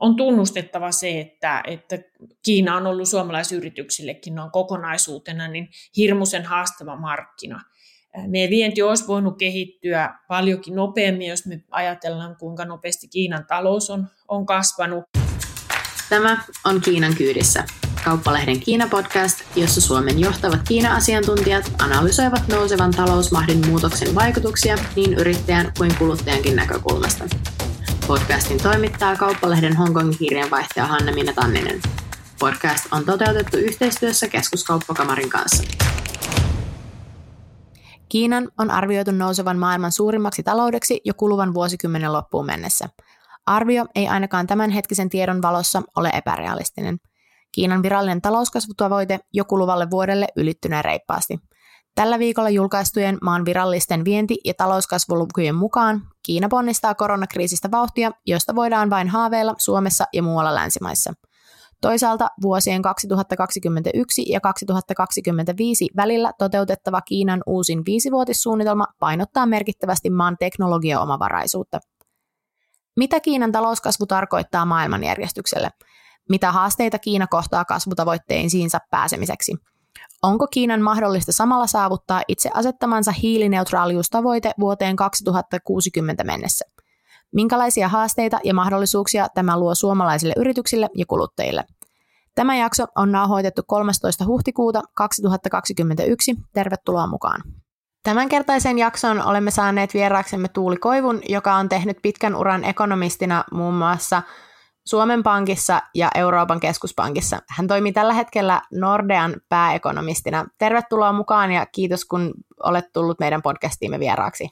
on tunnustettava se, että Kiina on ollut suomalaisyrityksillekin noin kokonaisuutena niin hirmuisen haastava markkina. Meidän vienti olisi voinut kehittyä paljonkin nopeammin, jos me ajatellaan, kuinka nopeasti Kiinan talous on kasvanut. Tämä on Kiinan kyydissä, Kauppalehden Kiina-podcast, jossa Suomen johtavat Kiina-asiantuntijat analysoivat nousevan talousmahdin muutoksen vaikutuksia niin yrittäjän kuin kuluttajankin näkökulmasta. Podcastin toimittaa Kauppalehden Hongkongin kirjeenvaihtaja Hanna-Mina Tanninen. Podcast on toteutettu yhteistyössä Keskuskauppakamarin kanssa. Kiinan on arvioitu nousevan maailman suurimmaksi taloudeksi jo kuluvan vuosikymmenen loppuun mennessä. Arvio ei ainakaan tämänhetkisen tiedon valossa ole epärealistinen. Kiinan virallinen talouskasvutavoite jo kuluvalle vuodelle ylittynee reippaasti. Tällä viikolla julkaistujen maan virallisten vienti- ja talouskasvulukujen mukaan Kiina ponnistaa koronakriisistä vauhtia, josta voidaan vain haaveilla Suomessa ja muualla länsimaissa. Toisaalta vuosien 2021 ja 2025 välillä toteutettava Kiinan uusin 5-vuotissuunnitelma painottaa merkittävästi maan teknologiaomavaraisuutta. Mitä Kiinan talouskasvu tarkoittaa maailmanjärjestykselle? Mitä haasteita Kiina kohtaa kasvutavoitteisiinsa pääsemiseksi? Onko Kiinan mahdollista samalla saavuttaa itse asettamansa hiilineutraaliustavoite vuoteen 2060 mennessä? Minkälaisia haasteita ja mahdollisuuksia tämä luo suomalaisille yrityksille ja kuluttajille? Tämä jakso on nauhoitettu 13. huhtikuuta 2021. Tervetuloa mukaan! Tämänkertaiseen jaksoon olemme saaneet vieraaksemme Tuuli Koivun, joka on tehnyt pitkän uran ekonomistina muun muassa Suomen Pankissa ja Euroopan keskuspankissa. Hän toimii tällä hetkellä Nordean pääekonomistina. Tervetuloa mukaan ja kiitos, kun olet tullut meidän podcastiimme vieraaksi.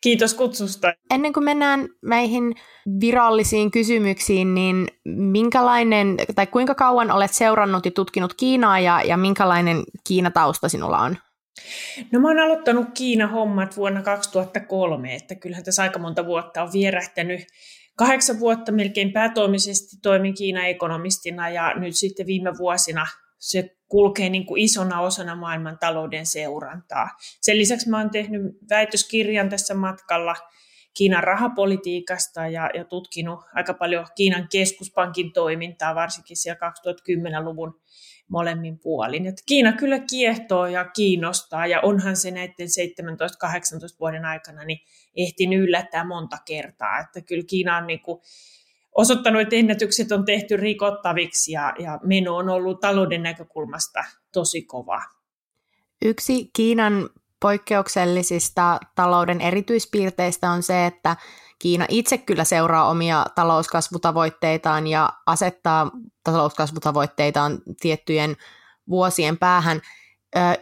Kiitos kutsusta. Ennen kuin mennään näihin virallisiin kysymyksiin, niin minkälainen tai kuinka kauan olet seurannut ja tutkinut Kiinaa ja minkälainen Kiinatausta sinulla on? No mä oon aloittanut Kiina-hommat vuonna 2003, että kyllähän tässä aika monta vuotta on vierähtänyt. 8 vuotta melkein päätoimisesti toimin Kiina-ekonomistina ja nyt sitten viime vuosina se kulkee niin kuin isona osana maailman talouden seurantaa. Sen lisäksi mä oon tehnyt väitöskirjan tässä matkalla Kiinan rahapolitiikasta ja tutkinut aika paljon Kiinan keskuspankin toimintaa, varsinkin siellä 2010-luvun molemmin puolin. Et Kiina kyllä kiehtoo ja kiinnostaa ja onhan se näiden 17-18 vuoden aikana niin ehtinyt yllättää monta kertaa. Että kyllä Kiina on niin kuin osoittanut, että ennätykset on tehty rikottaviksi ja meno on ollut talouden näkökulmasta tosi kova. Yksi Kiinan poikkeuksellisista talouden erityispiirteistä on se, että Kiina itse kyllä seuraa omia talouskasvutavoitteitaan ja asettaa talouskasvutavoitteitaan tiettyjen vuosien päähän.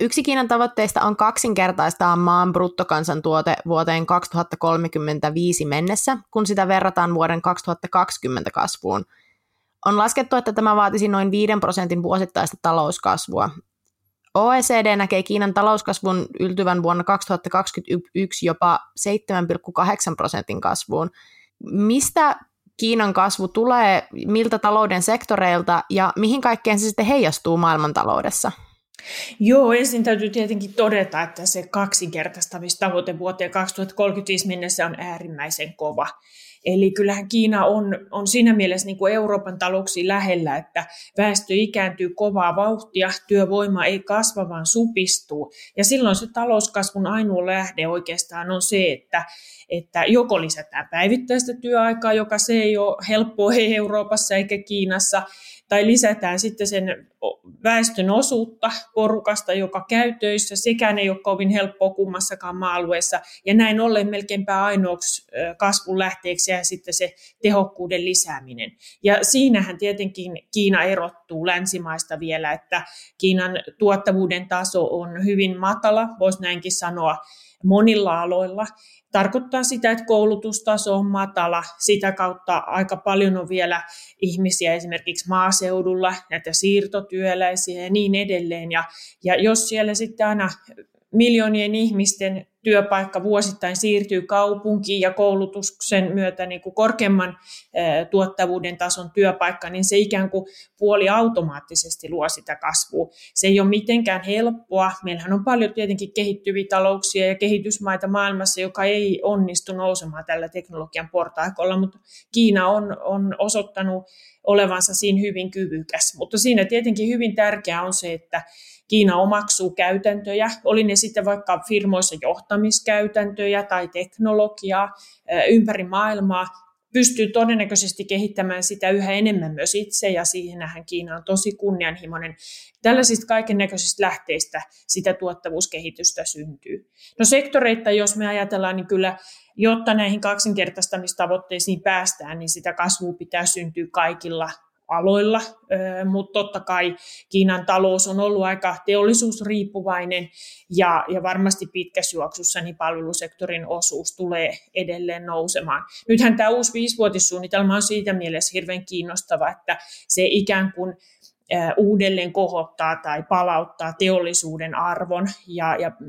Yksi Kiinan tavoitteista on kaksinkertaistaa maan bruttokansantuote vuoteen 2035 mennessä, kun sitä verrataan vuoden 2020 kasvuun. On laskettu, että tämä vaatisi noin 5% vuosittaista talouskasvua. OECD näkee Kiinan talouskasvun yltyvän vuonna 2021 jopa 7,8% kasvuun. Mistä Kiinan kasvu tulee, miltä talouden sektoreilta ja mihin kaikkeen se sitten heijastuu maailmantaloudessa? Joo, ensin täytyy tietenkin todeta, että se kaksinkertaistamistavoite vuoteen 2035 mennessä on äärimmäisen kova. Eli kyllähän Kiina on siinä mielessä niin kuin Euroopan talouksiin lähellä, että väestö ikääntyy kovaa vauhtia, työvoima ei kasva, vaan supistuu. Ja silloin se talouskasvun ainoa lähde oikeastaan on se, että joko lisätään päivittäistä työaikaa, joka se ei ole helppoa ei Euroopassa eikä Kiinassa, tai lisätään sitten sen väestön osuutta porukasta, joka käy töissä, sekään ei ole kovin helppoa kummassakaan maa-alueessa, ja näin ollen melkeinpä ainoaksi kasvun lähteeksi ja sitten se tehokkuuden lisääminen. Ja siinähän tietenkin Kiina erottuu länsimaista vielä, että Kiinan tuottavuuden taso on hyvin matala, voisi näinkin sanoa, monilla aloilla. Tarkoittaa sitä, että koulutustaso on matala, sitä kautta aika paljon on vielä ihmisiä esimerkiksi maaseudulla, näitä siirtotyöläisiä ja niin edelleen. Ja jos siellä sitten aina miljoonien ihmisten työpaikka vuosittain siirtyy kaupunkiin ja koulutuksen myötä niin kuin korkeamman tuottavuuden tason työpaikka, niin se ikään kuin puoliautomaattisesti luo sitä kasvua. Se ei ole mitenkään helppoa. Meillähän on paljon tietenkin kehittyviä talouksia ja kehitysmaita maailmassa, joka ei onnistu nousemaan tällä teknologian portaikolla, mutta Kiina on osoittanut olevansa siinä hyvin kyvykäs. Mutta siinä tietenkin hyvin tärkeää on se, että Kiina omaksuu käytäntöjä, oli ne sitten vaikka firmoissa johtamiskäytäntöjä tai teknologiaa ympäri maailmaa, pystyy todennäköisesti kehittämään sitä yhä enemmän myös itse, ja siihenhän Kiina on tosi kunnianhimoinen. Tällaisista kaikennäköisistä lähteistä sitä tuottavuuskehitystä syntyy. No sektoreita, jos me ajatellaan, niin kyllä, jotta näihin kaksinkertaistamistavoitteisiin päästään, niin sitä kasvua pitää syntyä kaikilla aloilla, mutta totta kai Kiinan talous on ollut aika teollisuusriippuvainen ja varmasti pitkässä juoksussa niin palvelusektorin osuus tulee edelleen nousemaan. Nythän tämä uusi 5-vuotissuunnitelma on siitä mielessä hirveän kiinnostava, että se ikään kuin uudelleen kohottaa tai palauttaa teollisuuden arvon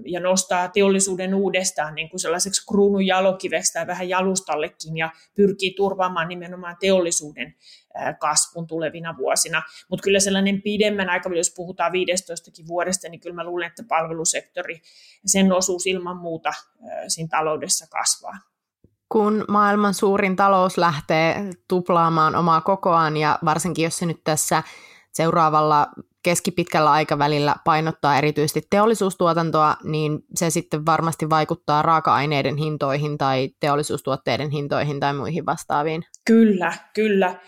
ja nostaa teollisuuden uudestaan niin kuin sellaiseksi kruununjalokiveksi tai vähän jalustallekin ja pyrkii turvaamaan nimenomaan teollisuuden kasvun tulevina vuosina. Mutta kyllä sellainen pidemmän aikavälillä, jos puhutaan 15 vuodesta, niin kyllä mä luulen, että palvelusektori, sen osuus ilman muuta siinä taloudessa kasvaa. Kun maailman suurin talous lähtee tuplaamaan omaa kokoaan ja varsinkin jos se nyt tässä seuraavalla keskipitkällä aikavälillä painottaa erityisesti teollisuustuotantoa, niin se sitten varmasti vaikuttaa raaka-aineiden hintoihin tai teollisuustuotteiden hintoihin tai muihin vastaaviin. Kyllä, kyllä.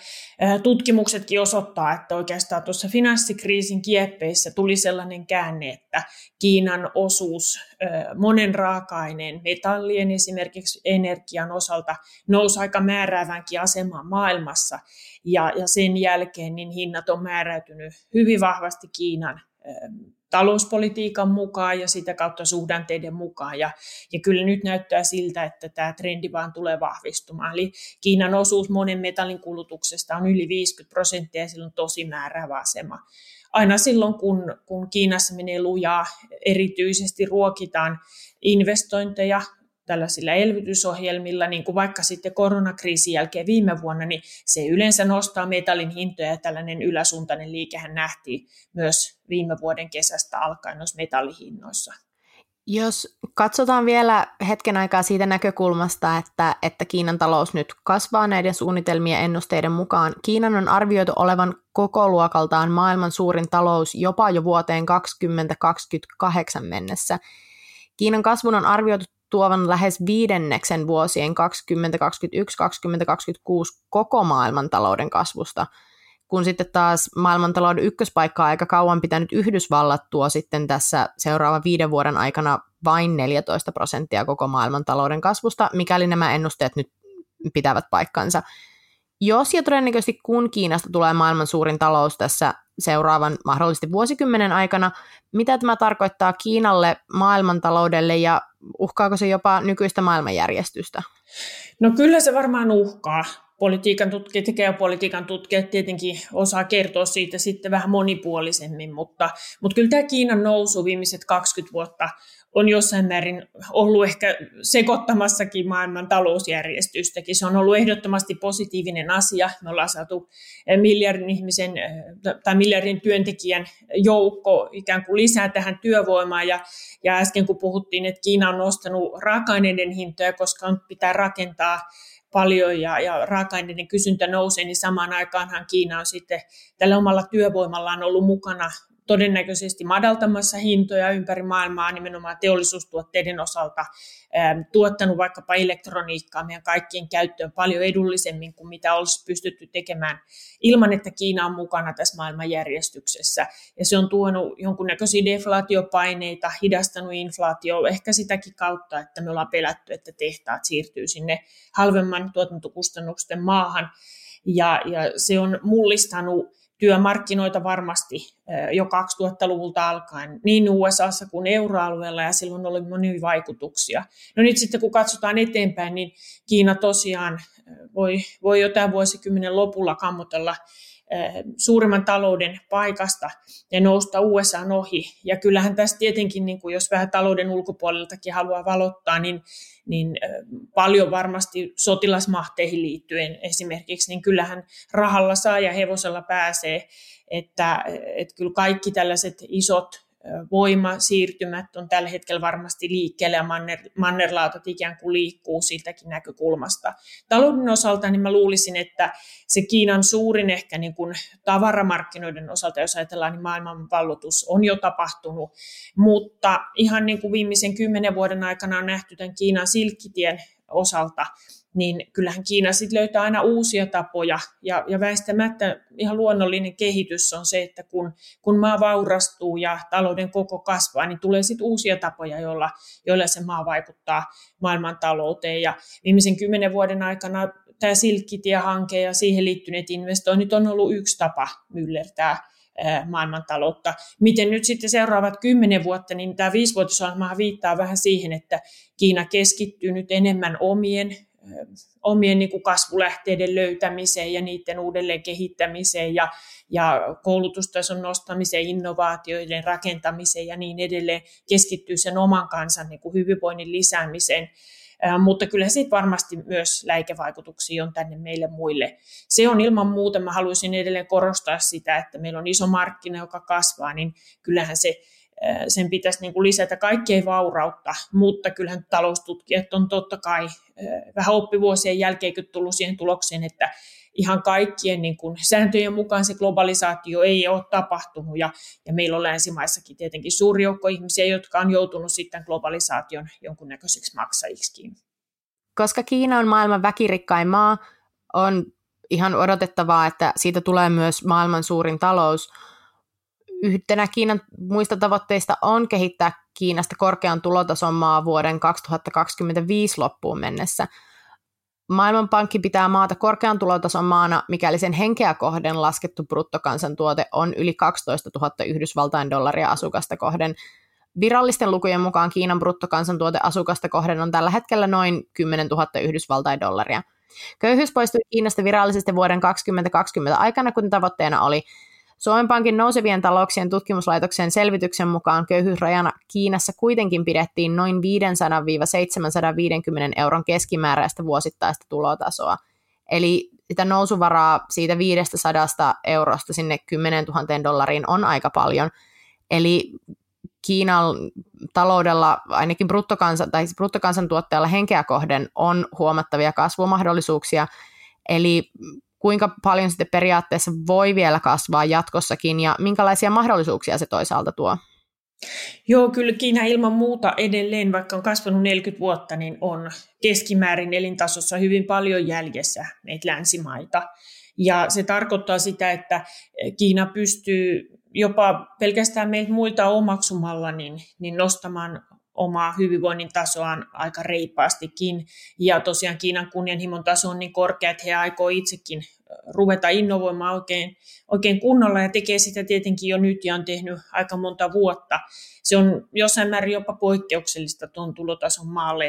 Tutkimuksetkin osoittaa, että oikeastaan tuossa finanssikriisin kieppeissä tuli sellainen käänne, että Kiinan osuus monen raaka-aineen, metallien esimerkiksi energian osalta, nousi aika määräävänkin asemaan maailmassa, ja sen jälkeen niin hinnat on määräytynyt hyvin vahvasti Kiinan talouspolitiikan mukaan ja sitä kautta suhdanteiden mukaan. Ja kyllä nyt näyttää siltä, että tämä trendi vaan tulee vahvistumaan. Eli Kiinan osuus monen metallin kulutuksesta on yli 50% ja sillä on tosi määräävä asema. Aina silloin, kun Kiinassa menee lujaa, erityisesti ruokitaan investointeja tällaisilla elvytysohjelmilla, niin kuin vaikka sitten koronakriisin jälkeen viime vuonna, niin se yleensä nostaa metallin hintoja, ja tällainen yläsuuntainen liikehän nähtiin myös viime vuoden kesästä alkaen noissa metallihinnoissa. Jos katsotaan vielä hetken aikaa siitä näkökulmasta, että Kiinan talous nyt kasvaa näiden suunnitelmien ja ennusteiden mukaan. Kiinan on arvioitu olevan kokoluokaltaan maailman suurin talous jopa jo vuoteen 2028 mennessä. Kiinan kasvun on arvioitu tuovan lähes viidenneksen vuosien 2021-2026 koko maailmantalouden kasvusta, kun sitten taas maailmantalouden ykköspaikkaa aika kauan pitänyt Yhdysvallat tuo sitten tässä seuraavan 5 vuoden aikana vain 14% koko maailmantalouden kasvusta, mikäli nämä ennusteet nyt pitävät paikkansa. Jos ja todennäköisesti kun Kiinasta tulee maailman suurin talous tässä seuraavan mahdollisesti vuosikymmenen aikana, mitä tämä tarkoittaa Kiinalle, maailmantaloudelle ja uhkaako se jopa nykyistä maailmanjärjestystä? No kyllä se varmaan uhkaa. Politiikan tutkijat ja geopolitiikan tutkijat tietenkin osaa kertoa siitä sitten vähän monipuolisemmin, mutta kyllä tämä Kiinan nousu viimeiset 20 vuotta on jossain määrin ollut ehkä sekoittamassakin maailman talousjärjestystäkin. Se on ollut ehdottomasti positiivinen asia. Me ollaan saatu miljardin työntekijän joukko ikään kuin lisää tähän työvoimaan. Ja äsken kun puhuttiin, että Kiina on nostanut raaka-aineiden hintoja, koska pitää rakentaa paljon ja raaka-aineiden kysyntä nousee, niin samaan aikaanhan Kiina on sitten tällä omalla työvoimallaan ollut mukana todennäköisesti madaltamassa hintoja ympäri maailmaa nimenomaan teollisuustuotteiden osalta, tuottanut vaikkapa elektroniikkaa meidän kaikkien käyttöön paljon edullisemmin kuin mitä olisi pystytty tekemään ilman, että Kiina on mukana tässä maailmanjärjestyksessä. Ja se on tuonut jonkunnäköisiä deflaatiopaineita, hidastanut inflaatioa ehkä sitäkin kautta, että me ollaan pelätty, että tehtaat siirtyy sinne halvemman tuotantokustannusten maahan. Ja se on mullistanut työmarkkinoita varmasti jo 2000-luvulta alkaen niin USAssa kuin euroalueella, ja silloin oli monia vaikutuksia. No nyt sitten kun katsotaan eteenpäin, niin Kiina tosiaan voi jo tämän vuosikymmenen lopulla kammotella suurimman talouden paikasta ja nousta USA:n ohi. Ja kyllähän tässä tietenkin, niin kuin jos vähän talouden ulkopuoleltakin haluaa valottaa, niin paljon varmasti sotilasmahteihin liittyen esimerkiksi, niin kyllähän rahalla saa ja hevosella pääsee, että kyllä kaikki tällaiset isot voimasiirtymät on tällä hetkellä varmasti liikkeellä ja mannerlaatat ikään kuin liikkuu siltäkin näkökulmasta. Talouden osalta niin mä luulisin, että se Kiinan suurin ehkä niin kuin tavaramarkkinoiden osalta, jos ajatellaan, niin maailmanvalloitus on jo tapahtunut, mutta ihan niin kuin viimeisen 10 vuoden aikana on nähty tämän Kiinan silkkitien osalta, niin kyllähän Kiina sitten löytää aina uusia tapoja, ja väistämättä ihan luonnollinen kehitys on se, että kun maa vaurastuu ja talouden koko kasvaa, niin tulee sitten uusia tapoja, joilla se maa vaikuttaa maailmantalouteen, ja viimeisen 10 vuoden aikana tämä silkkitiehanke ja siihen liittyneet investoinnit on ollut yksi tapa myllertää maailmantaloutta. Miten nyt sitten seuraavat 10 vuotta, niin tämä 5-vuotisohjelma viittaa vähän siihen, että Kiina keskittyy nyt enemmän omien niin kuin kasvulähteiden löytämiseen ja niiden uudelleen kehittämiseen ja koulutustason nostamiseen, innovaatioiden rakentamiseen ja niin edelleen, keskittyy sen oman kansan niin kuin hyvinvoinnin lisäämiseen. Mutta kyllä siitä varmasti myös läikevaikutuksia on tänne meille muille. Se on ilman muuta, mä haluaisin edelleen korostaa sitä, että meillä on iso markkina, joka kasvaa, niin kyllähän sen pitäisi niin kuin lisätä kaikkien vaurautta, mutta kyllähän taloustutkijat on totta kai vähän oppivuosien jälkeenkin tullut siihen tulokseen, että ihan kaikkien niin kuin sääntöjen mukaan se globalisaatio ei ole tapahtunut, ja meillä on länsimaissakin tietenkin suuri joukko ihmisiä, jotka on joutunut sitten globalisaation jonkunnäköiseksi maksajiksikin. Koska Kiina on maailman väkirikkain maa, on ihan odotettavaa, että siitä tulee myös maailman suurin talous. Yhtenä Kiinan muista tavoitteista on kehittää Kiinasta korkean tulotason maa vuoden 2025 loppuun mennessä. Maailmanpankki pitää maata korkean tulotason maana, mikäli sen henkeä kohden laskettu bruttokansantuote on yli 12 000 Yhdysvaltain dollaria asukasta kohden. Virallisten lukujen mukaan Kiinan bruttokansantuote asukasta kohden on tällä hetkellä noin 10 000 Yhdysvaltain dollaria. Köyhyys poistui Kiinasta virallisesti vuoden 2020 aikana, kun tavoitteena oli. Suomen Pankin nousevien talouksien tutkimuslaitoksen selvityksen mukaan köyhyysrajana Kiinassa kuitenkin pidettiin noin 500–750 euron keskimääräistä vuosittaista tulotasoa. Eli sitä nousuvaraa siitä 500 eurosta sinne 10 000 dollariin on aika paljon. Eli Kiinan taloudella, ainakin bruttokansantuotteella henkeä kohden, on huomattavia kasvumahdollisuuksia. Eli kuinka paljon sitten periaatteessa voi vielä kasvaa jatkossakin ja minkälaisia mahdollisuuksia se toisaalta tuo? Joo, kyllä Kiina ilman muuta edelleen, vaikka on kasvanut 40 vuotta, niin on keskimäärin elintasossa hyvin paljon jäljessä meitä länsimaita. Ja se tarkoittaa sitä, että Kiina pystyy jopa pelkästään meiltä muilta omaksumalla niin nostamaan omaa hyvinvoinnin tasoaan aika reippaastikin, ja tosiaan Kiinan kunnianhimon taso on niin korkea, että he aikoo itsekin ruveta innovoimaan oikein kunnolla, ja tekee sitä tietenkin jo nyt ja on tehnyt aika monta vuotta. Se on jossain määrin jopa poikkeuksellista tuon tulotason maalle,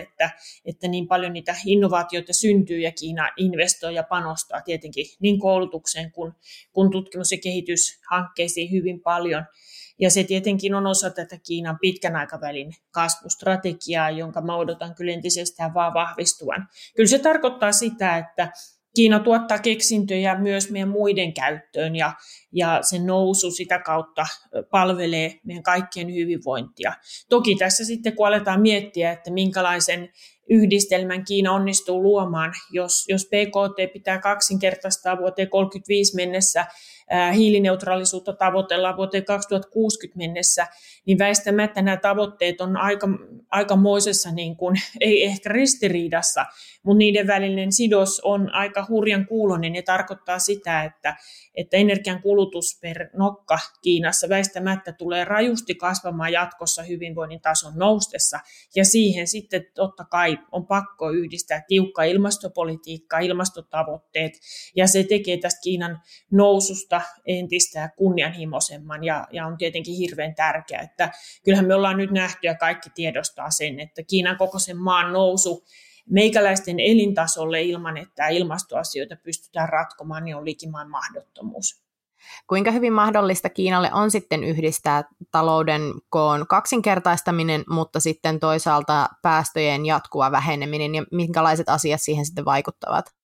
että niin paljon niitä innovaatioita syntyy, ja Kiina investoi ja panostaa tietenkin niin koulutukseen kuin tutkimus- ja kehityshankkeisiin hyvin paljon. Ja se tietenkin on osa tätä Kiinan pitkän aikavälin kasvustrategiaa, jonka mä odotan kyllä entisestään vaan vahvistuvan. Kyllä se tarkoittaa sitä, että Kiina tuottaa keksintöjä myös meidän muiden käyttöön, ja se nousu sitä kautta palvelee meidän kaikkien hyvinvointia. Toki tässä sitten, kun aletaan miettiä, että minkälaisen yhdistelmän Kiina onnistuu luomaan, jos PKT pitää kaksinkertaistaa vuoteen 35 mennessä, hiilineutraalisuutta tavoitellaan vuoteen 2060 mennessä, niin väistämättä nämä tavoitteet on aikamoisessa, niin kuin, ei ehkä ristiriidassa, mutta niiden välinen sidos on aika hurjan kuuloinen, ja tarkoittaa sitä, että energian kulutus per nokka Kiinassa väistämättä tulee rajusti kasvamaan jatkossa hyvinvoinnin tason noustessa, ja siihen sitten totta kai on pakko yhdistää tiukka ilmastopolitiikka, ilmastotavoitteet, ja se tekee tästä Kiinan noususta entistä kunnianhimoisemman, ja on tietenkin hirveän tärkeää, että kyllähän me ollaan nyt nähty ja kaikki tiedostaa sen, että Kiinan kokoisen maan nousu meikäläisten elintasolle ilman, että ilmastoasioita pystytään ratkomaan, niin on likimain mahdottomuus. Kuinka hyvin mahdollista Kiinalle on sitten yhdistää talouden koon kaksinkertaistaminen, mutta sitten toisaalta päästöjen jatkuva väheneminen ja minkälaiset asiat siihen sitten vaikuttavat?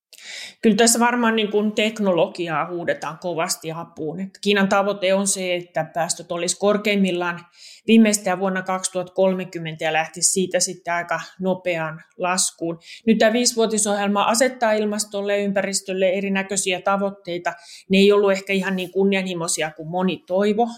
Kyllä tässä varmaan niin kuin teknologiaa huudetaan kovasti apuun. Että Kiinan tavoite on se, että päästöt olisi korkeimmillaan viimeistään vuonna 2030 ja lähtisi siitä sitten aika nopeaan laskuun. Nyt tämä 5-vuotisohjelma asettaa ilmastolle ja ympäristölle erinäköisiä tavoitteita. Ne ei ollut ehkä ihan niin kunnianhimoisia kuin moni toivo.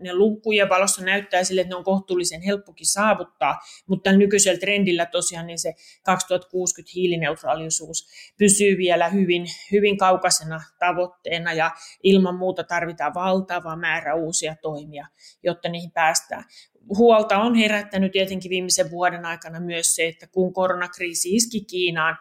Ne lukujen valossa näyttää sille, että ne on kohtuullisen helppokin saavuttaa, mutta nykyisellä trendillä tosiaan niin se 2060 hiilineutraalisuus pysyy vielä hyvin, hyvin kaukaisena tavoitteena ja ilman muuta tarvitaan valtava määrä uusia toimia, jotta niihin päästään. Huolta on herättänyt tietenkin viimeisen vuoden aikana myös se, että kun koronakriisi iski Kiinaan,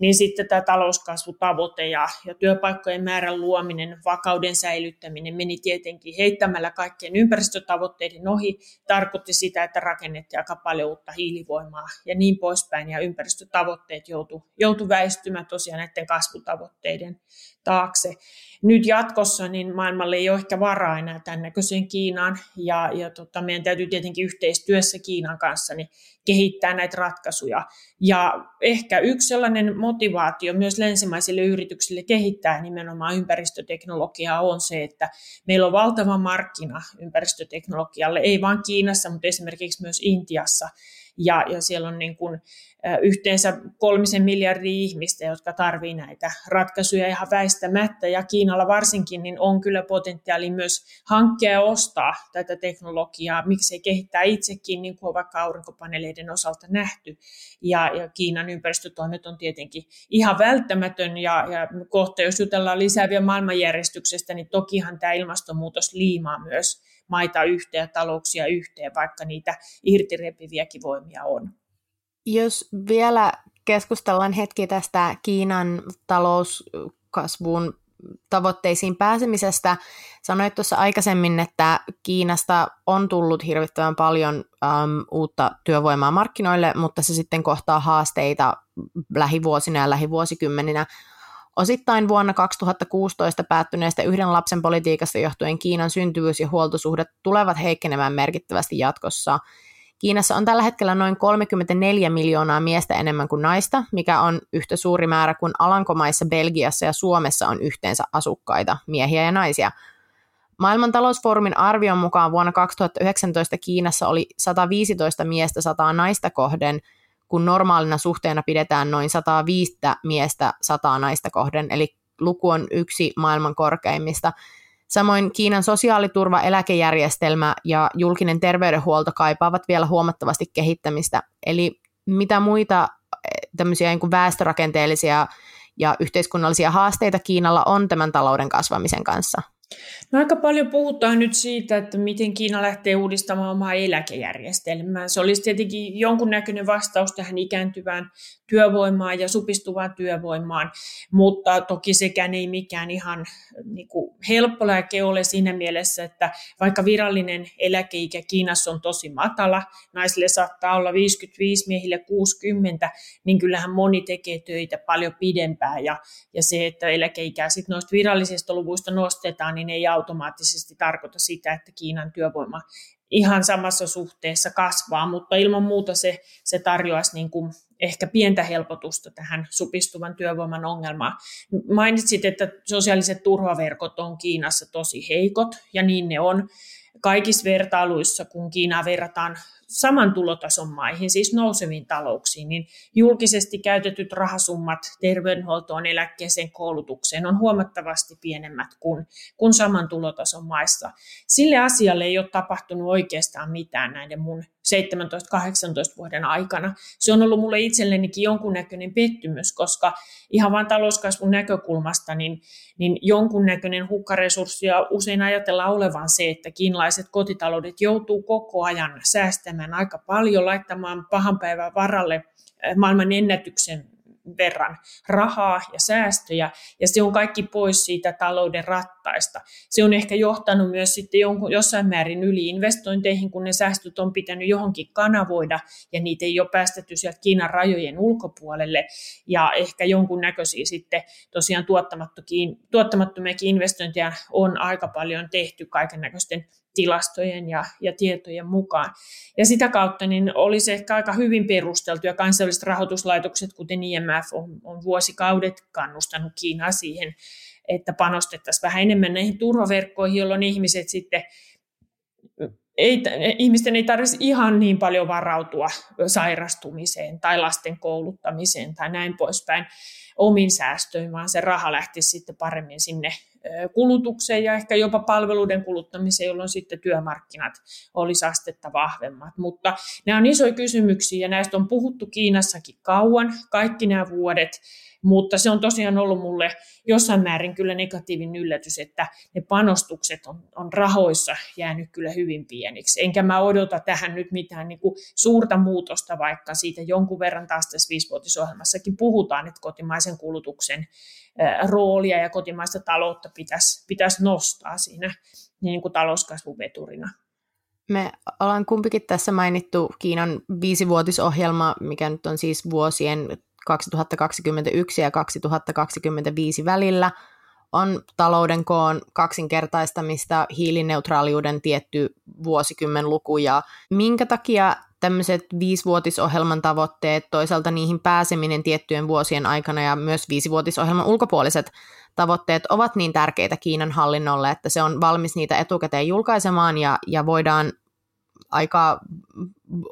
niin sitten tämä talouskasvutavoite ja työpaikkojen määrän luominen, vakauden säilyttäminen meni tietenkin heittämällä kaikkien ympäristötavoitteiden ohi. Tarkoitti sitä, että rakennettiin aika paljon uutta hiilivoimaa ja niin poispäin. Ja ympäristötavoitteet joutui väistymään tosiaan näiden kasvutavoitteiden taakse. Nyt jatkossa niin maailmalle ei ole ehkä varaa enää tämän näköiseen Kiinaan ja meidän täytyy tietenkin yhteistyössä Kiinan kanssa niin kehittää näitä ratkaisuja. Ja ehkä yksi sellainen motivaatio myös länsimaisille yrityksille kehittää nimenomaan ympäristöteknologiaa on se, että meillä on valtava markkina ympäristöteknologialle, ei vain Kiinassa, mutta esimerkiksi myös Intiassa. Ja siellä on niin kuin yhteensä 3 miljardia ihmistä, jotka tarvitsevat näitä ratkaisuja ihan väistämättä. Ja Kiinalla varsinkin niin on kyllä potentiaali myös hankkia ja ostaa tätä teknologiaa, miksei kehittää itsekin, niin kuin on vaikka aurinkopaneeleiden osalta nähty. Ja Kiinan ympäristötoimet on tietenkin ihan välttämätön. Ja kohta, jos jutellaan lisää vielä maailmanjärjestyksestä, niin tokihan tämä ilmastonmuutos liimaa myös maita yhteen ja talouksia yhteen, vaikka niitä irtirepiviäkin voimia on. Jos vielä keskustellaan hetki tästä Kiinan talouskasvun tavoitteisiin pääsemisestä. Sanoit tuossa aikaisemmin, että Kiinasta on tullut hirvittävän paljon uutta työvoimaa markkinoille, mutta se sitten kohtaa haasteita lähivuosina ja lähivuosikymmeninä. Osittain vuonna 2016 päättyneestä yhden lapsen politiikasta johtuen Kiinan syntyvyys ja huoltosuhde tulevat heikkenemään merkittävästi jatkossa. Kiinassa on tällä hetkellä noin 34 miljoonaa miestä enemmän kuin naista, mikä on yhtä suuri määrä kuin Alankomaissa, Belgiassa ja Suomessa on yhteensä asukkaita, miehiä ja naisia. Maailman talousfoorumin arvion mukaan vuonna 2019 Kiinassa oli 115 miestä 100 naista kohden, kun normaalina suhteena pidetään noin 105 miestä 100 naista kohden, eli luku on yksi maailman korkeimmista. Samoin Kiinan sosiaaliturva, eläkejärjestelmä ja julkinen terveydenhuolto kaipaavat vielä huomattavasti kehittämistä. Eli mitä muita tämmöisiä niin kuin väestörakenteellisia ja yhteiskunnallisia haasteita Kiinalla on tämän talouden kasvamisen kanssa? No aika paljon puhutaan nyt siitä, että miten Kiina lähtee uudistamaan omaa eläkejärjestelmää. Se olisi tietenkin jonkunnäköinen vastaus tähän ikääntyvään työvoimaan ja supistuvaan työvoimaan, mutta toki sekään ei mikään ihan niin kuin helppo lääke ole siinä mielessä, että vaikka virallinen eläkeikä Kiinassa on tosi matala, naisille saattaa olla 55, miehille 60, niin kyllähän moni tekee töitä paljon pidempään ja se, että eläkeikää sitten noista virallisista luvuista nostetaan, niin ei automaattisesti tarkoita sitä, että Kiinan työvoima ihan samassa suhteessa kasvaa, mutta ilman muuta se tarjoaisi niin kuin ehkä pientä helpotusta tähän supistuvan työvoiman ongelmaan. Mainitsit, että sosiaaliset turvaverkot on Kiinassa tosi heikot, ja niin ne on kaikissa vertailuissa, kun Kiinaa verrataan saman tulotason maihin, siis nouseviin talouksiin, niin julkisesti käytetyt rahasummat terveydenhuoltoon, eläkkeeseen, koulutukseen on huomattavasti pienemmät kuin saman tulotason maissa. Sille asialle ei ole tapahtunut oikeastaan mitään näiden mun 17-18 vuoden aikana. Se on ollut mulle itsellenikin jonkunnäköinen pettymys, koska ihan vain talouskasvun näkökulmasta niin jonkunnäköinen hukkaresurssi ja usein ajatellaan olevan se, että kiinalaiset kotitaloudet joutuu koko ajan säästämään aika paljon, laittamaan pahan päivän varalle maailman ennätyksen verran rahaa ja säästöjä, ja se on kaikki pois siitä talouden rattaista. Se on ehkä johtanut myös sitten jossain määrin yliinvestointeihin, kun ne säästöt on pitänyt johonkin kanavoida, ja niitä ei ole päästetty sieltä Kiinan rajojen ulkopuolelle, ja ehkä jonkunnäköisiä sitten tosiaan tuottamattomiakin investointeja on aika paljon tehty kaikennäköisten tilastojen ja tietojen mukaan. Ja sitä kautta niin olisi ehkä aika hyvin perusteltu, ja kansainväliset rahoituslaitokset, kuten IMF, on vuosikaudet kannustanut Kiinaa siihen, että panostettaisiin vähän enemmän näihin turvaverkkoihin, jolloin ihmiset sitten ihmisten ei tarvitsisi ihan niin paljon varautua sairastumiseen tai lasten kouluttamiseen tai näin poispäin omin säästöin, vaan se raha lähtisi sitten paremmin sinne kulutukseen ja ehkä jopa palveluiden kuluttamiseen, jolloin sitten työmarkkinat olisi astetta vahvemmat. Mutta nämä on isoja kysymyksiä ja näistä on puhuttu Kiinassakin kauan, kaikki nämä vuodet, mutta se on tosiaan ollut mulle jossain määrin kyllä negatiivinen yllätys, että ne panostukset on rahoissa jäänyt kyllä hyvin pieniksi. Enkä mä odota tähän nyt mitään niin kuin suurta muutosta, vaikka siitä jonkun verran taas tässä 5-vuotisohjelmassakin puhutaan, että kotimaisen kulutuksen roolia ja kotimaista taloutta pitäisi nostaa siinä niin kuin talouskasvuveturina. Me ollaan kumpikin tässä mainittu Kiinan 5-vuotisohjelma, mikä nyt on siis vuosien 2021 ja 2025 välillä, on talouden koon kaksinkertaistamista, hiilineutraaliuden tietty vuosikymmenluku, ja minkä takia tämmöiset 5-vuotisohjelman tavoitteet, toisaalta niihin pääseminen tiettyjen vuosien aikana ja myös 5-vuotisohjelman ulkopuoliset tavoitteet ovat niin tärkeitä Kiinan hallinnolle, että se on valmis niitä etukäteen julkaisemaan ja voidaan aika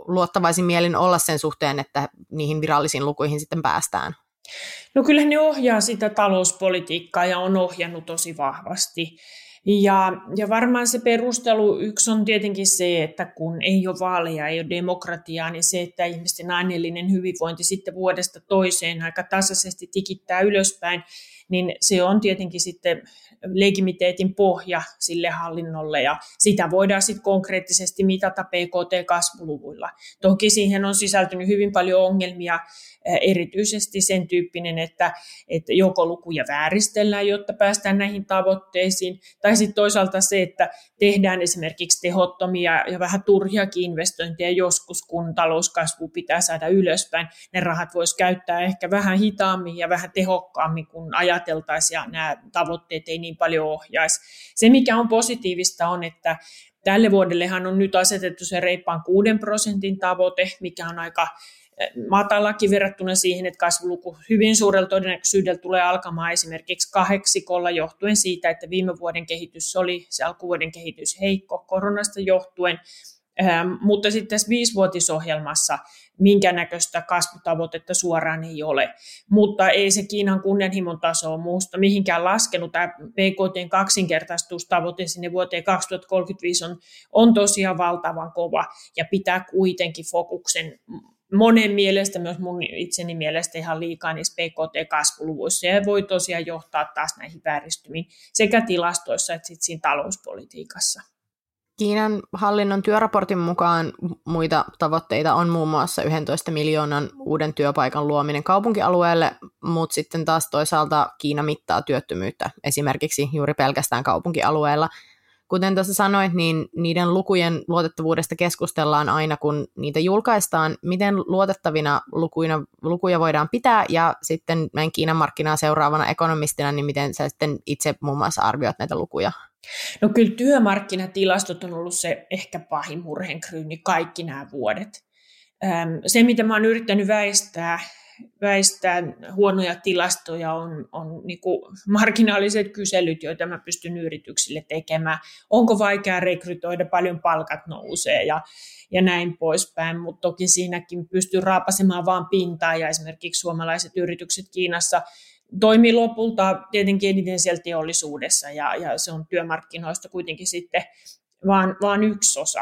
luottavaisin mielin olla sen suhteen, että niihin virallisiin lukuihin sitten päästään? No kyllähän ne ohjaa sitä talouspolitiikkaa ja on ohjannut tosi vahvasti. Ja varmaan se perustelu yksi on tietenkin se, että kun ei ole vaaleja, ei ole demokratiaa, niin se, että ihmisten aineellinen hyvinvointi sitten vuodesta toiseen aika tasaisesti tikittää ylöspäin, niin se on tietenkin sitten legitimiteetin pohja sille hallinnolle, ja sitä voidaan sitten konkreettisesti mitata PKT-kasvuluvuilla. Toki siihen on sisältynyt hyvin paljon ongelmia, erityisesti sen tyyppinen, että joko lukuja vääristellään, jotta päästään näihin tavoitteisiin, tai sitten toisaalta se, että tehdään esimerkiksi tehottomia ja vähän turhiakin investointeja joskus, kun talouskasvu pitää saada ylöspäin. Ne rahat voisi käyttää ehkä vähän hitaammin ja vähän tehokkaammin, kun ajateltaisiin ja nämä tavoitteet ei niin paljon ohjaisi. Se, mikä on positiivista, on, että tälle vuodellehan on nyt asetettu se reippaan 6% tavoite, mikä on aika matalakin verrattuna siihen, että kasvuluku hyvin suurella todennäköisyydellä tulee alkamaan esimerkiksi 8% johtuen siitä, että viime vuoden kehitys oli se alkuvuoden kehitys heikko koronasta johtuen. Mutta sitten tässä 5-vuotisohjelmassa minkä näköistä kasvutavoitetta suoraan ei ole. Mutta ei se Kiinan kunnianhimon taso ole muusta mihinkään laskenut. Tämä BKT:n kaksinkertaistustavoite sinne vuoteen 2035 on tosiaan valtavan kova ja pitää kuitenkin fokuksen monen mielestä, myös mun itseni mielestä ihan liikaa niissä PKT-kasvuluvuissa, ja voi tosiaan johtaa taas näihin vääristymiin sekä tilastoissa että sitten siinä talouspolitiikassa. Kiinan hallinnon työraportin mukaan muita tavoitteita on muun muassa 11 miljoonan uuden työpaikan luominen kaupunkialueelle, mutta sitten taas toisaalta Kiina mittaa työttömyyttä esimerkiksi juuri pelkästään kaupunkialueella. Kuten tuossa sanoit, niin niiden lukujen luotettavuudesta keskustellaan aina, kun niitä julkaistaan, miten luotettavina lukuja voidaan pitää, ja sitten näin Kiinan markkinaa seuraavana ekonomistina, niin miten sä sitten itse muun muassa arvioit näitä lukuja? No kyllä työmarkkinatilastot on ollut se ehkä pahin murheenkryyni kaikki nämä vuodet. Se, mitä mä oon yrittänyt väistää huonoja tilastoja on niin kuin marginaaliset kyselyt, joita mä pystyn yrityksille tekemään. Onko vaikea rekrytoida, paljon palkat nousee ja näin poispäin, mutta toki siinäkin pystyy raapasemaan vaan pintaa, ja esimerkiksi suomalaiset yritykset Kiinassa toimii lopulta tietenkin eniten siellä teollisuudessa, ja se on työmarkkinoista kuitenkin sitten vaan yksi osa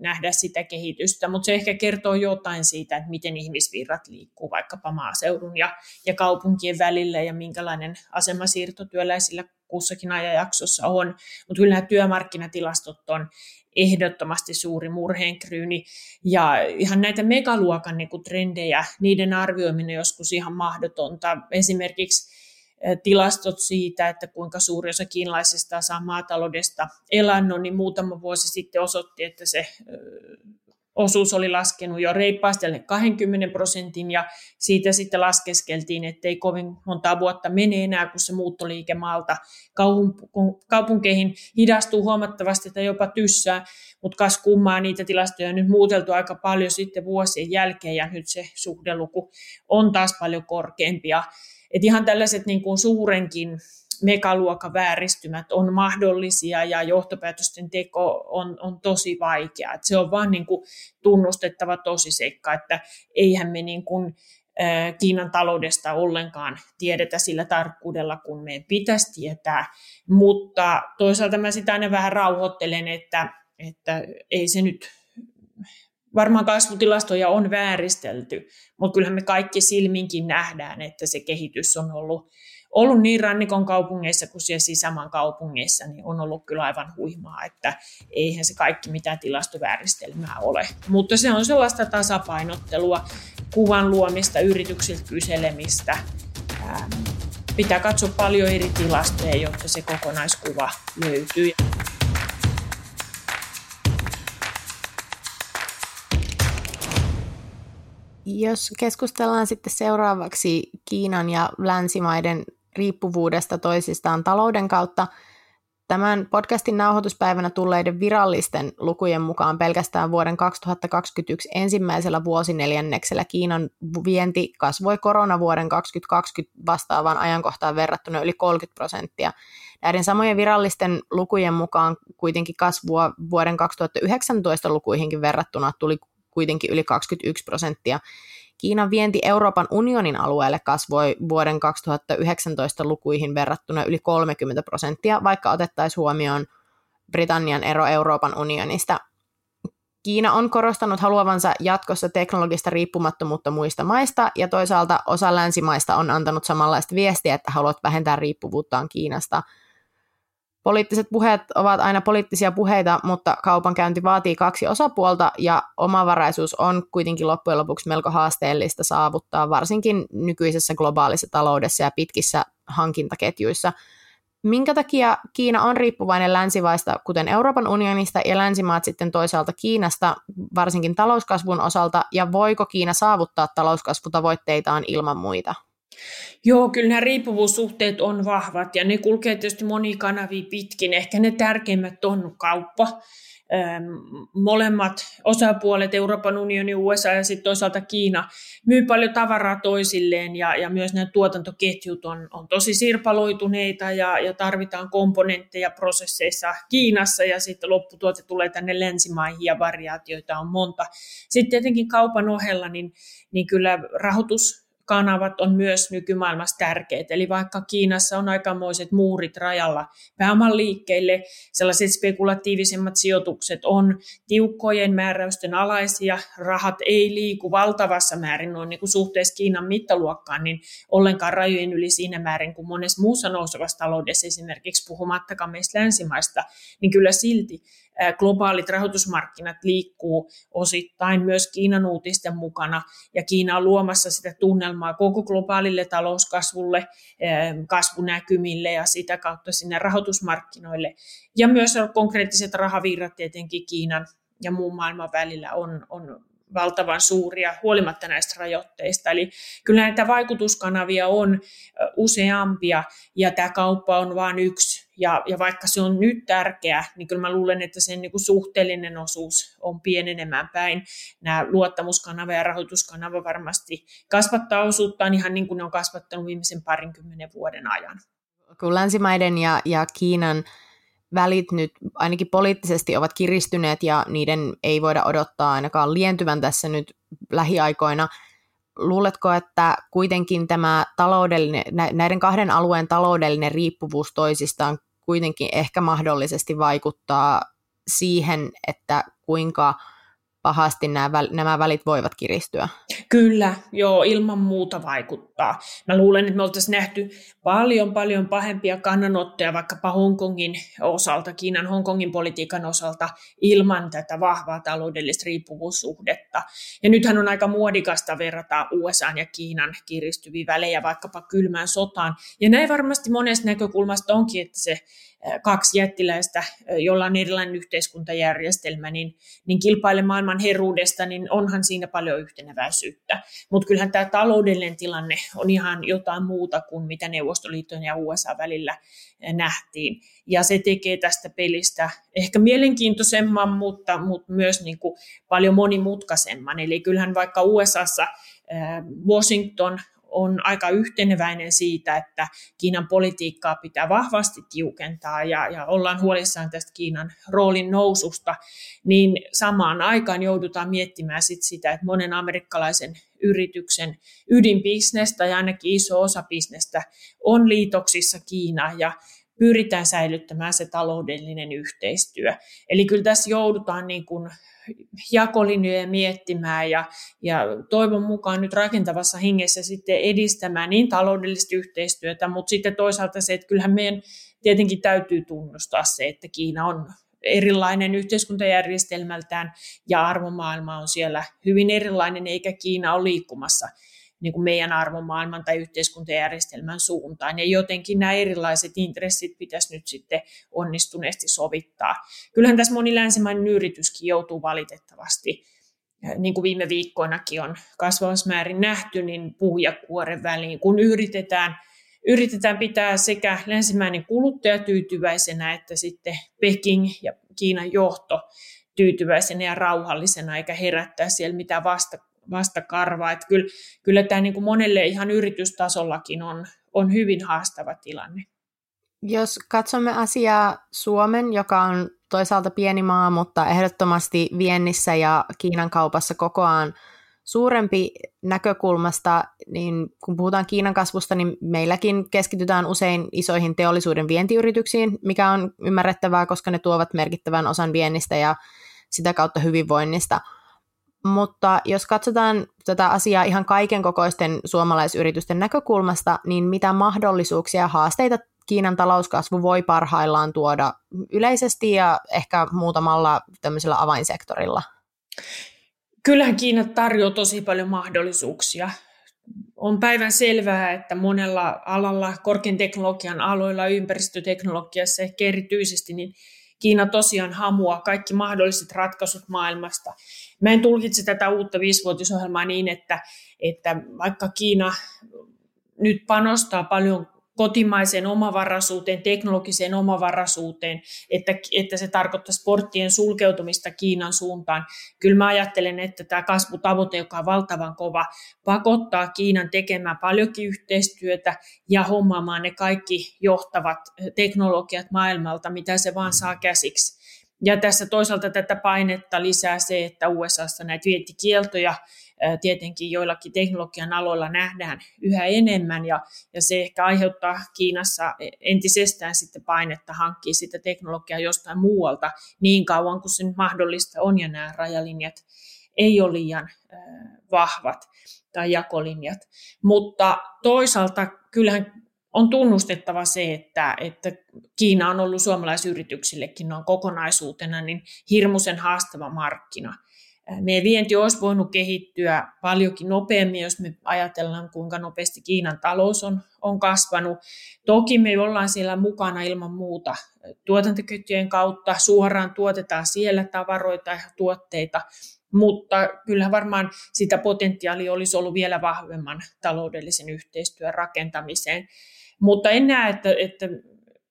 nähdä sitä kehitystä, mutta se ehkä kertoo jotain siitä, että miten ihmisvirrat liikkuu vaikkapa maaseudun ja kaupunkien välillä ja minkälainen asema siirtotyöläisillä kussakin ajanjaksossa on. Mutta kyllähän työmarkkinatilastot on ehdottomasti suuri murheenkryyni ja ihan näitä megaluokan trendejä, niiden arvioiminen joskus ihan mahdotonta. Esimerkiksi tilastot siitä, että kuinka suuri osa kiinalaisista saa maataloudesta elannon, niin muutama vuosi sitten osoitti, että se osuus oli laskenut jo reippaasti 20% ja siitä sitten laskeskeltiin, että ei kovin montaa vuotta mene enää, kun se muuttoliike maalta kaupunkeihin hidastuu huomattavasti tai jopa tyssää, mutta kas kummaa, niitä tilastoja on nyt muuteltu aika paljon sitten vuosien jälkeen ja nyt se suhdeluku on taas paljon korkeampi. Et ihan tällaiset niin kuin suurenkin megaluokan vääristymät on mahdollisia ja johtopäätösten teko on tosi vaikeaa. Se on vaan niin kuin tunnustettava tosiseikka, että eihän me niin kuin Kiinan taloudesta ollenkaan tiedetä sillä tarkkuudella, kun meidän pitäisi tietää. Mutta toisaalta mä sitä aina vähän rauhoittelen, että ei se nyt... Varmaan kasvutilastoja on vääristelty, mutta kyllähän me kaikki silminkin nähdään, että se kehitys on ollut niin rannikon kaupungeissa kuin siellä sisämaan kaupungeissa, niin on ollut kyllä aivan huimaa, että eihän se kaikki mitään tilastovääristelmää ole. Mutta se on sellaista tasapainottelua, kuvan luomista, yrityksiltä kyselemistä. Pitää katsoa paljon eri tilastoja, jotta se kokonaiskuva löytyy. Jos keskustellaan sitten seuraavaksi Kiinan ja länsimaiden riippuvuudesta toisistaan talouden kautta, tämän podcastin nauhoituspäivänä tulleiden virallisten lukujen mukaan pelkästään vuoden 2021 ensimmäisellä vuosineljänneksellä Kiinan vienti kasvoi koronavuoden 2020 vastaavaan ajankohtaan verrattuna yli 30%. Näiden samojen virallisten lukujen mukaan kuitenkin kasvua vuoden 2019 lukuihinkin verrattuna tuli kuitenkin yli 21%. Kiinan vienti Euroopan unionin alueelle kasvoi vuoden 2019 lukuihin verrattuna yli 30%, vaikka otettaisiin huomioon Britannian ero Euroopan unionista. Kiina on korostanut haluavansa jatkossa teknologista riippumattomuutta muista maista, ja toisaalta osa länsimaista on antanut samanlaista viestiä, että haluat vähentää riippuvuuttaan Kiinasta. Poliittiset puheet ovat aina poliittisia puheita, mutta kaupankäynti vaatii kaksi osapuolta ja omavaraisuus on kuitenkin loppujen lopuksi melko haasteellista saavuttaa, varsinkin nykyisessä globaalissa taloudessa ja pitkissä hankintaketjuissa. Minkä takia Kiina on riippuvainen länsimaista, kuten Euroopan unionista, ja länsimaat sitten toisaalta Kiinasta, varsinkin talouskasvun osalta, ja voiko Kiina saavuttaa talouskasvutavoitteitaan ilman muita? Joo, kyllä nämä riippuvuussuhteet on vahvat ja ne kulkee tietysti monia kanavia pitkin. Ehkä ne tärkeimmät on kauppa. Molemmat osapuolet, Euroopan unioni, USA ja sitten toisaalta Kiina, myy paljon tavaraa toisilleen ja myös nämä tuotantoketjut on tosi sirpaloituneita ja tarvitaan komponentteja prosesseissa Kiinassa ja sitten lopputuote tulee tänne länsimaihin ja variaatioita on monta. Sitten tietenkin kaupan ohella niin kyllä rahoituskanavat on myös nykymaailmassa tärkeitä, eli vaikka Kiinassa on aikamoiset muurit rajalla pääoman liikkeelle, sellaiset spekulatiivisemmat sijoitukset on tiukkojen määräysten alaisia, rahat ei liiku valtavassa määrin noin niin kuin suhteessa Kiinan mittaluokkaan, niin ollenkaan rajojen yli siinä määrin kuin monessa muussa nousevassa taloudessa, esimerkiksi puhumattakaan meistä länsimaista, niin kyllä silti globaalit rahoitusmarkkinat liikkuu osittain myös Kiinan uutisten mukana, ja Kiina on luomassa sitä tunnelmaa koko globaalille talouskasvulle, kasvunäkymille ja sitä kautta sinne rahoitusmarkkinoille. Ja myös konkreettiset rahavirrat tietenkin Kiinan ja muun maailman välillä on valtavan suuria huolimatta näistä rajoitteista. Eli kyllä näitä vaikutuskanavia on useampia ja tämä kauppa on vain yksi. Ja vaikka se on nyt tärkeä, niin kyllä mä luulen, että sen niin kuin suhteellinen osuus on pienenemään päin. Nämä luottamuskanava ja rahoituskanava varmasti kasvattaa osuuttaan ihan niin kuin ne on kasvattanut viimeisen 20 vuoden ajan. Kun länsimaiden ja Kiinan välit nyt ainakin poliittisesti ovat kiristyneet ja niiden ei voida odottaa ainakaan lientyvän tässä nyt lähiaikoina. Luuletko, että kuitenkin tämä taloudellinen, näiden kahden alueen taloudellinen riippuvuus toisistaan kuitenkin ehkä mahdollisesti vaikuttaa siihen, että kuinka pahasti nämä välit voivat kiristyä. Kyllä, joo, ilman muuta vaikuttaa. Mä luulen, että me oltaisiin nähty paljon pahempia kannanottoja vaikkapa Hongkongin osalta, Kiinan Hongkongin politiikan osalta ilman tätä vahvaa taloudellista riippuvuussuhdetta. Ja nythän on aika muodikasta verrata USA:n ja Kiinan kiristyviä välejä vaikkapa kylmään sotaan. Ja näin varmasti monesta näkökulmasta onkin, että se kaksi jättiläistä, jolla on erilainen yhteiskuntajärjestelmä, niin kilpailee maailman heruudesta, niin onhan siinä paljon yhteneväisyyttä. Mutta kyllähän tämä taloudellinen tilanne on ihan jotain muuta kuin mitä Neuvostoliiton ja USA välillä nähtiin. Ja se tekee tästä pelistä ehkä mielenkiintoisemman, mutta myös niin kuin paljon monimutkaisemman. Eli kyllähän vaikka USAssa Washington on aika yhteneväinen siitä, että Kiinan politiikkaa pitää vahvasti tiukentaa ja ollaan huolissaan tästä Kiinan roolin noususta, niin samaan aikaan joudutaan miettimään sitä, että monen amerikkalaisen yrityksen ydinbisnes tai ainakin iso osa bisnestä on liitoksissa Kiinaan ja pyritään säilyttämään se taloudellinen yhteistyö. Eli kyllä tässä joudutaan niin kuin jakolinjoja miettimään ja toivon mukaan nyt rakentavassa hengessä sitten edistämään niin taloudellista yhteistyötä, mutta sitten toisaalta se, että kyllähän meidän tietenkin täytyy tunnustaa se, että Kiina on erilainen yhteiskuntajärjestelmältään ja arvomaailma on siellä hyvin erilainen, eikä Kiina ole liikkumassa niin kuin meidän arvomaailman tai yhteiskuntajärjestelmän suuntaan, ja jotenkin nämä erilaiset intressit pitäisi nyt sitten onnistuneesti sovittaa. Kyllähän tässä moni länsimainen yrityskin joutuu valitettavasti, niin kuin viime viikkoinakin on kasvavassa määrin nähty, niin puhjakuoren väliin, kun yritetään pitää sekä länsimäinen kuluttaja tyytyväisenä, että sitten Peking ja Kiinan johto tyytyväisenä ja rauhallisena, eikä herättää siellä mitään vastakarvaa. Että kyllä tämä niin kuin monelle ihan yritystasollakin on hyvin haastava tilanne. Jos katsomme asiaa Suomen, joka on toisaalta pieni maa, mutta ehdottomasti viennissä ja Kiinan kaupassa kokoaan suurempi näkökulmasta, niin kun puhutaan Kiinan kasvusta, niin meilläkin keskitytään usein isoihin teollisuuden vientiyrityksiin, mikä on ymmärrettävää, koska ne tuovat merkittävän osan viennistä ja sitä kautta hyvinvoinnista. Mutta jos katsotaan tätä asiaa ihan kaiken kokoisten suomalaisyritysten näkökulmasta, niin mitä mahdollisuuksia ja haasteita Kiinan talouskasvu voi parhaillaan tuoda yleisesti ja ehkä muutamalla tämmöisellä avainsektorilla? Kyllähän Kiina tarjoaa tosi paljon mahdollisuuksia. On päivän selvää, että monella alalla, korkean teknologian aloilla, ympäristöteknologiassa ehkä erityisesti, niin Kiina tosiaan hamuaa kaikki mahdolliset ratkaisut maailmasta. Mä en tulkitse tätä uutta 5-vuotisohjelmaa niin, että vaikka Kiina nyt panostaa paljon kotimaiseen omavaraisuuteen, teknologiseen omavaraisuuteen, että se tarkoittaa porttien sulkeutumista Kiinan suuntaan. Kyllä mä ajattelen, että tämä kasvutavoite, joka on valtavan kova, pakottaa Kiinan tekemään paljonkin yhteistyötä ja hommaamaan ne kaikki johtavat teknologiat maailmalta, mitä se vaan saa käsiksi. Ja tässä toisaalta tätä painetta lisää se, että USAssa näitä vientikieltoja tietenkin joillakin teknologian aloilla nähdään yhä enemmän, ja se ehkä aiheuttaa Kiinassa entisestään sitten painetta hankkia sitä teknologiaa jostain muualta niin kauan kuin se mahdollista on, ja nämä rajalinjat ei ole liian vahvat tai jakolinjat. Mutta toisaalta kyllähän on tunnustettava se, että Kiina on ollut suomalaisyrityksillekin noin kokonaisuutena niin hirmuisen haastava markkina. Meidän vienti olisi voinut kehittyä paljonkin nopeammin, jos me ajatellaan, kuinka nopeasti Kiinan talous on kasvanut. Toki me ollaan siellä mukana ilman muuta tuotantoketjujen kautta, suoraan tuotetaan siellä tavaroita ja tuotteita, mutta kyllä varmaan sitä potentiaalia olisi ollut vielä vahvemman taloudellisen yhteistyön rakentamiseen. Mutta en näe,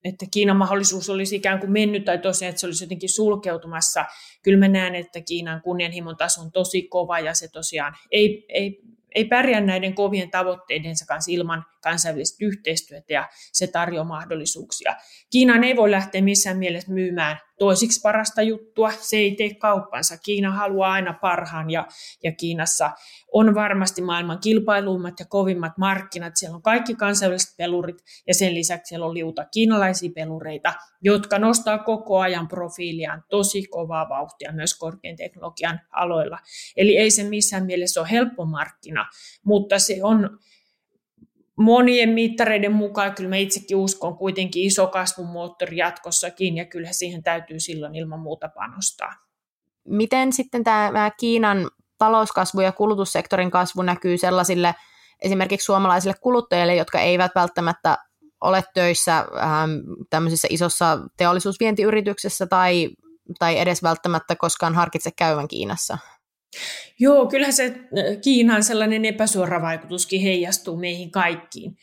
että Kiinan mahdollisuus olisi ikään kuin mennyt tai tosiaan, että se olisi jotenkin sulkeutumassa. Kyllä mä näen, että Kiinan kunnianhimon taso on tosi kova ja se tosiaan ei pärjää näiden kovien tavoitteidensa kanssa ilman kansainvälistä yhteistyötä ja se tarjoaa mahdollisuuksia. Kiinaan ei voi lähteä missään mielessä myymään toisiksi parasta juttua, se ei tee kauppansa. Kiina haluaa aina parhaan ja Kiinassa on varmasti maailman kilpailuimmat ja kovimmat markkinat. Siellä on kaikki kansainväliset pelurit ja sen lisäksi siellä on liuta kiinalaisia pelureita, jotka nostaa koko ajan profiiliaan tosi kovaa vauhtia myös korkean teknologian aloilla. Eli ei se missään mielessä ole helppo markkina, mutta se on monien mittareiden mukaan, kyllä mä itsekin uskon, kuitenkin iso kasvumoottori jatkossakin, ja kyllä siihen täytyy silloin ilman muuta panostaa. Miten sitten tämä Kiinan talouskasvu ja kulutussektorin kasvu näkyy sellaisille esimerkiksi suomalaisille kuluttajille, jotka eivät välttämättä ole töissä tämmöisessä isossa teollisuusvientiyrityksessä tai edes välttämättä koskaan harkitse käyvän Kiinassa? Joo, kyllähän se Kiinan sellainen epäsuora vaikutuskin heijastuu meihin kaikkiin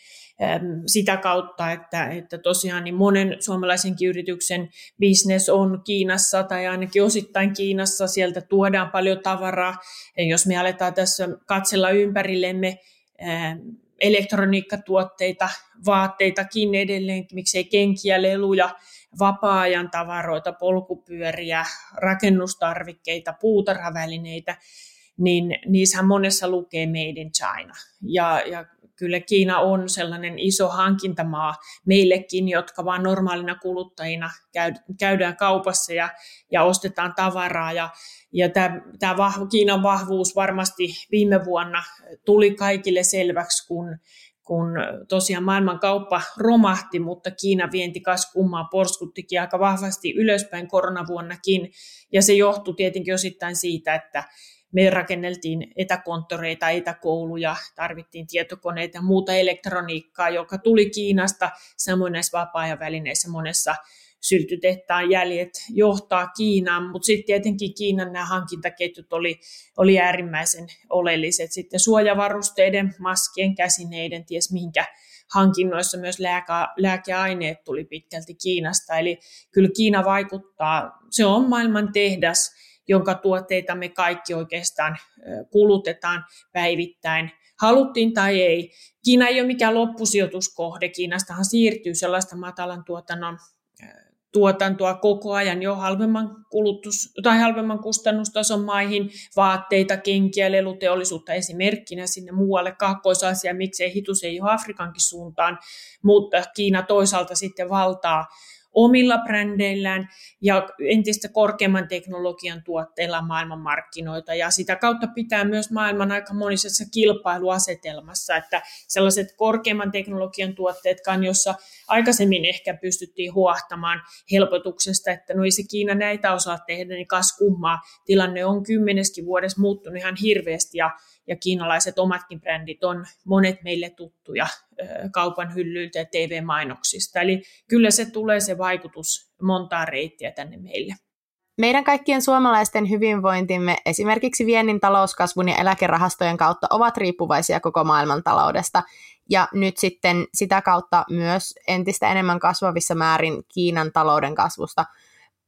sitä kautta, että tosiaan niin monen suomalaisenkin yrityksen business on Kiinassa tai ainakin osittain Kiinassa, sieltä tuodaan paljon tavaraa. Jos me aletaan tässä katsella ympärillemme elektroniikkatuotteita, vaatteitakin edelleen, miksei kenkiä, leluja, vapaa-ajan tavaroita, polkupyöriä, rakennustarvikkeita, puutarhavälineitä, niin niissähän monessa lukee Made in China. Ja kyllä Kiina on sellainen iso hankintamaa meillekin, jotka vaan normaalina kuluttajina käydään kaupassa ja ostetaan tavaraa. Ja tämä Kiinan vahvuus varmasti viime vuonna tuli kaikille selväksi, kun tosiaan maailmankauppa romahti, mutta Kiinan vienti kasvummaa porskuttikin aika vahvasti ylöspäin koronavuonnakin. Ja se johtui tietenkin osittain siitä, että me rakenneltiin etäkonttoreita, etäkouluja, tarvittiin tietokoneita ja muuta elektroniikkaa, joka tuli Kiinasta. Samoin näissä vapaa-ajan välineissä monessa syltytehtaan jäljet johtaa Kiinaan, mutta sitten tietenkin Kiinan nämä hankintaketjut oli äärimmäisen oleelliset. Sitten suojavarusteiden, maskien, käsineiden, ties minkä hankinnoissa myös lääkeaineet tuli pitkälti Kiinasta. Eli kyllä Kiina vaikuttaa, se on maailman tehdas, jonka tuotteita me kaikki oikeastaan kulutetaan päivittäin, haluttiin tai ei. Kiina ei ole mikään loppusijoituskohde, Kiinastahan siirtyy sellaista matalan tuotantoa koko ajan jo halvemman kustannustason maihin, vaatteita, kenkiä, leluteollisuutta esimerkkinä sinne muualle, Kaakkois-Aasiaan, miksei hitusen jo Afrikankin suuntaan, mutta Kiina toisaalta sitten valtaa omilla brändeillään ja entistä korkeamman teknologian tuotteilla maailmanmarkkinoita, ja sitä kautta pitää myös maailman aika monisessa kilpailuasetelmassa, että sellaiset korkeamman teknologian tuotteetkaan, jossa aikaisemmin ehkä pystyttiin huohtamaan helpotuksesta, että no ei se Kiina näitä osaa tehdä, niin kas kummaa, tilanne on 10 vuodessa muuttunut ihan hirveästi, ja kiinalaiset omatkin brändit on monet meille tuttuja kaupan hyllyiltä ja TV-mainoksista. Eli kyllä se tulee se vaikutus montaa reittiä tänne meille. Meidän kaikkien suomalaisten hyvinvointimme esimerkiksi viennin, talouskasvun ja eläkerahastojen kautta ovat riippuvaisia koko maailmantaloudesta. Ja nyt sitten sitä kautta myös entistä enemmän kasvavissa määrin Kiinan talouden kasvusta.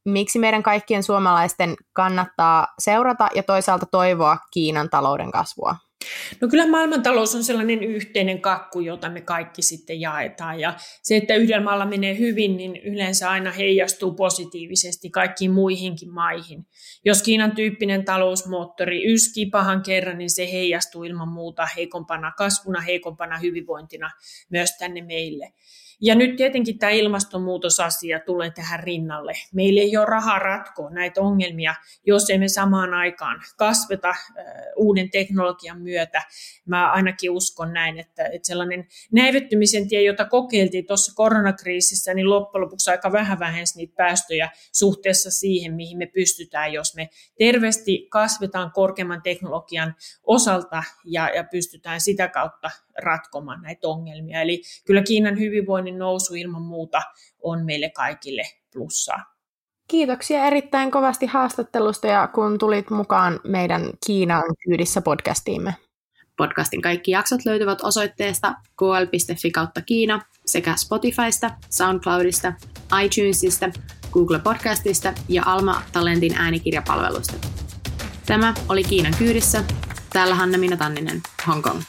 Miksi meidän kaikkien suomalaisten kannattaa seurata ja toisaalta toivoa Kiinan talouden kasvua? No kyllä maailmantalous on sellainen yhteinen kakku, jota me kaikki sitten jaetaan, ja se, että yhdellä maalla menee hyvin, niin yleensä aina heijastuu positiivisesti kaikkiin muihinkin maihin. Jos Kiinan tyyppinen talousmoottori yskii pahan kerran, niin se heijastuu ilman muuta heikompana kasvuna, heikompana hyvinvointina myös tänne meille. Ja nyt tietenkin tämä ilmastonmuutosasia tulee tähän rinnalle. Meillä ei ole rahaa ratkoa näitä ongelmia, jos emme samaan aikaan kasveta uuden teknologian myötä. Mä ainakin uskon näin, että sellainen näivettymisen tie, jota kokeiltiin tuossa koronakriisissä, niin loppujen lopuksi aika vähän vähensi niitä päästöjä suhteessa siihen, mihin me pystytään, jos me terveesti kasvetaan korkeamman teknologian osalta ja pystytään sitä kautta ratkomaan näitä ongelmia. Eli kyllä Kiinan hyvinvoinnin nousu ilman muuta on meille kaikille plussaa. Kiitoksia erittäin kovasti haastattelusta ja kun tulit mukaan meidän Kiinan kyydissä podcastiimme. Podcastin kaikki jaksot löytyvät osoitteesta kl.fi/kiina sekä Spotifysta, Soundcloudista, iTunesista, Google Podcastista ja Alma Talentin äänikirjapalvelusta. Tämä oli Kiinan kyydissä. Täällä Hanna-Mina Tanninen, Hongkong.